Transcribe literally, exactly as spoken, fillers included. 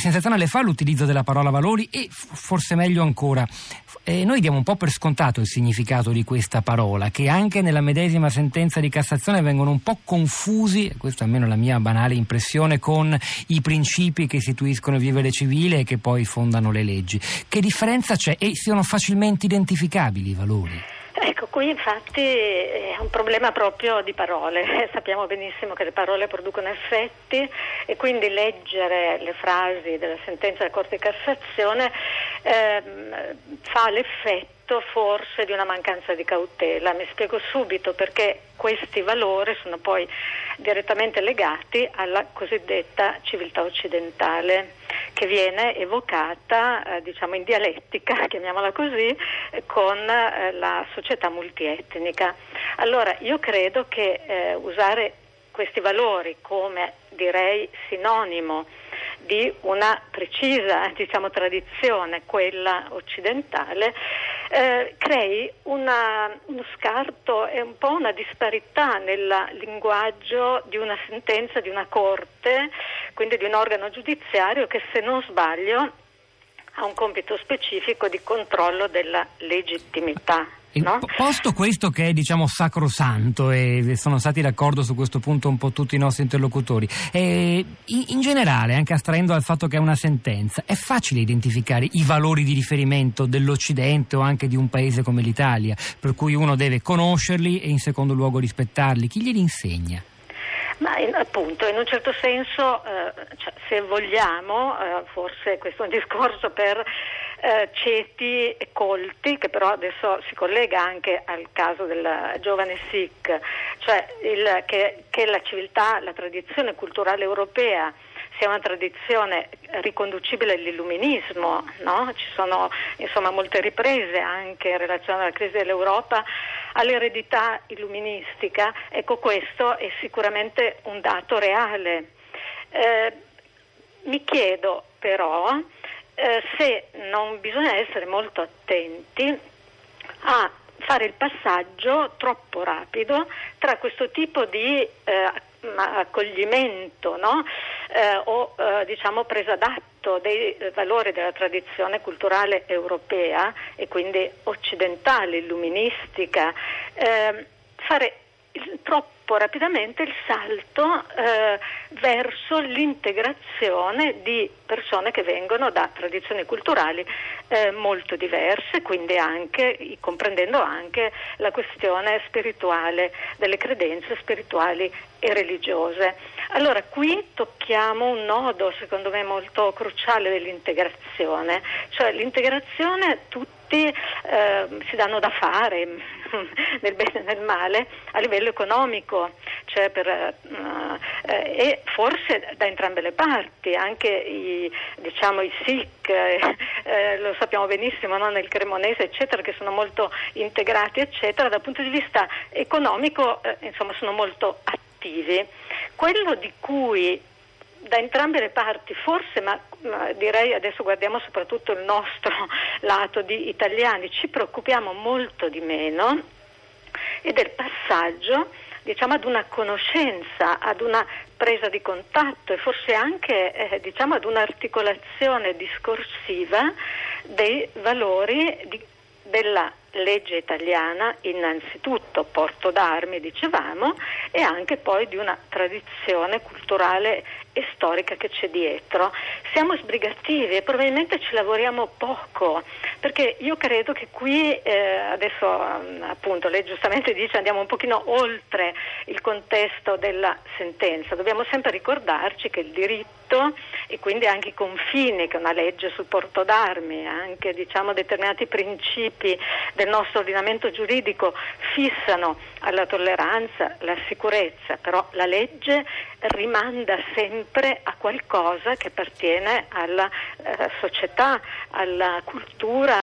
sensazionale fa l'utilizzo della parola valori, e forse meglio ancora, eh, noi diamo un po' per scontato il significato di questa parola, che anche nella medesima sentenza di Cassazione vengono un po' confusi, questa è almeno la mia banale impressione, con i principi che istituiscono il vivere civile e che poi fondano le leggi. Che differenza c'è? E sono facilmente identificabili i valori? Ecco, qui infatti è un problema proprio di parole. Sappiamo benissimo che le parole producono effetti, e quindi leggere le frasi della sentenza della Corte di Cassazione ehm, fa l'effetto forse di una mancanza di cautela. Mi spiego subito, perché questi valori sono poi direttamente legati alla cosiddetta civiltà occidentale, che viene evocata eh, diciamo in dialettica, chiamiamola così, con eh, la società multietnica. Allora io credo che eh, usare questi valori come, direi, sinonimo di una precisa, diciamo, tradizione, quella occidentale, eh, crei una, uno scarto e un po' una disparità nel linguaggio di una sentenza, di una corte, quindi di un organo giudiziario che, se non sbaglio, ha un compito specifico di controllo della legittimità. No? Posto questo, che è, diciamo, sacrosanto, e sono stati d'accordo su questo punto un po' tutti i nostri interlocutori, e in generale, anche astraendo dal fatto che è una sentenza, è facile identificare i valori di riferimento dell'Occidente o anche di un paese come l'Italia, per cui uno deve conoscerli e in secondo luogo rispettarli. Chi glieli insegna? Ma in, appunto, in un certo senso, eh, cioè, se vogliamo, eh, forse questo è un discorso per eh, ceti e colti, che però adesso si collega anche al caso del giovane Sikh, cioè il, che, che la civiltà, la tradizione culturale europea sia una tradizione riconducibile all'illuminismo, no? Ci sono, insomma, molte riprese anche in relazione alla crisi dell'Europa all'eredità illuministica. Ecco, questo è sicuramente un dato reale. Eh, mi chiedo però eh, se non bisogna essere molto attenti a fare il passaggio troppo rapido tra questo tipo di eh, accoglimento, no? Eh, o eh, diciamo presa d'atto dei valori della tradizione culturale europea, e quindi occidentale, illuministica, eh, fare il, troppo rapidamente il salto eh, verso l'integrazione di persone che vengono da tradizioni culturali eh, molto diverse, quindi anche comprendendo anche la questione spirituale, delle credenze spirituali e religiose. Allora qui tocchiamo un nodo, secondo me, molto cruciale dell'integrazione, cioè l'integrazione tutti eh, si danno da fare nel bene e nel male a livello economico, cioè per, eh, eh, e forse da entrambe le parti, anche i, diciamo, i Sikh, eh, eh, lo sappiamo benissimo, no? Nel Cremonese eccetera, che sono molto integrati eccetera, dal punto di vista economico eh, insomma sono molto attivi. Quello di cui da entrambe le parti forse, ma, ma direi adesso guardiamo soprattutto il nostro lato di italiani, ci preoccupiamo molto di meno, è del passaggio, diciamo, ad una conoscenza, ad una presa di contatto e forse anche eh, diciamo ad un'articolazione discorsiva dei valori di, della legge italiana, innanzitutto porto d'armi, dicevamo, e anche poi di una tradizione culturale e storica che c'è dietro. Siamo sbrigativi e probabilmente ci lavoriamo poco, perché io credo che qui eh, adesso appunto lei giustamente dice andiamo un pochino oltre il contesto della sentenza, dobbiamo sempre ricordarci che il diritto, e quindi anche i confini che una legge sul porto d'armi, anche, diciamo, determinati principi del nostro ordinamento giuridico fissano alla tolleranza, alla sicurezza, però la legge rimanda sempre a qualcosa che appartiene alla eh, società, alla cultura.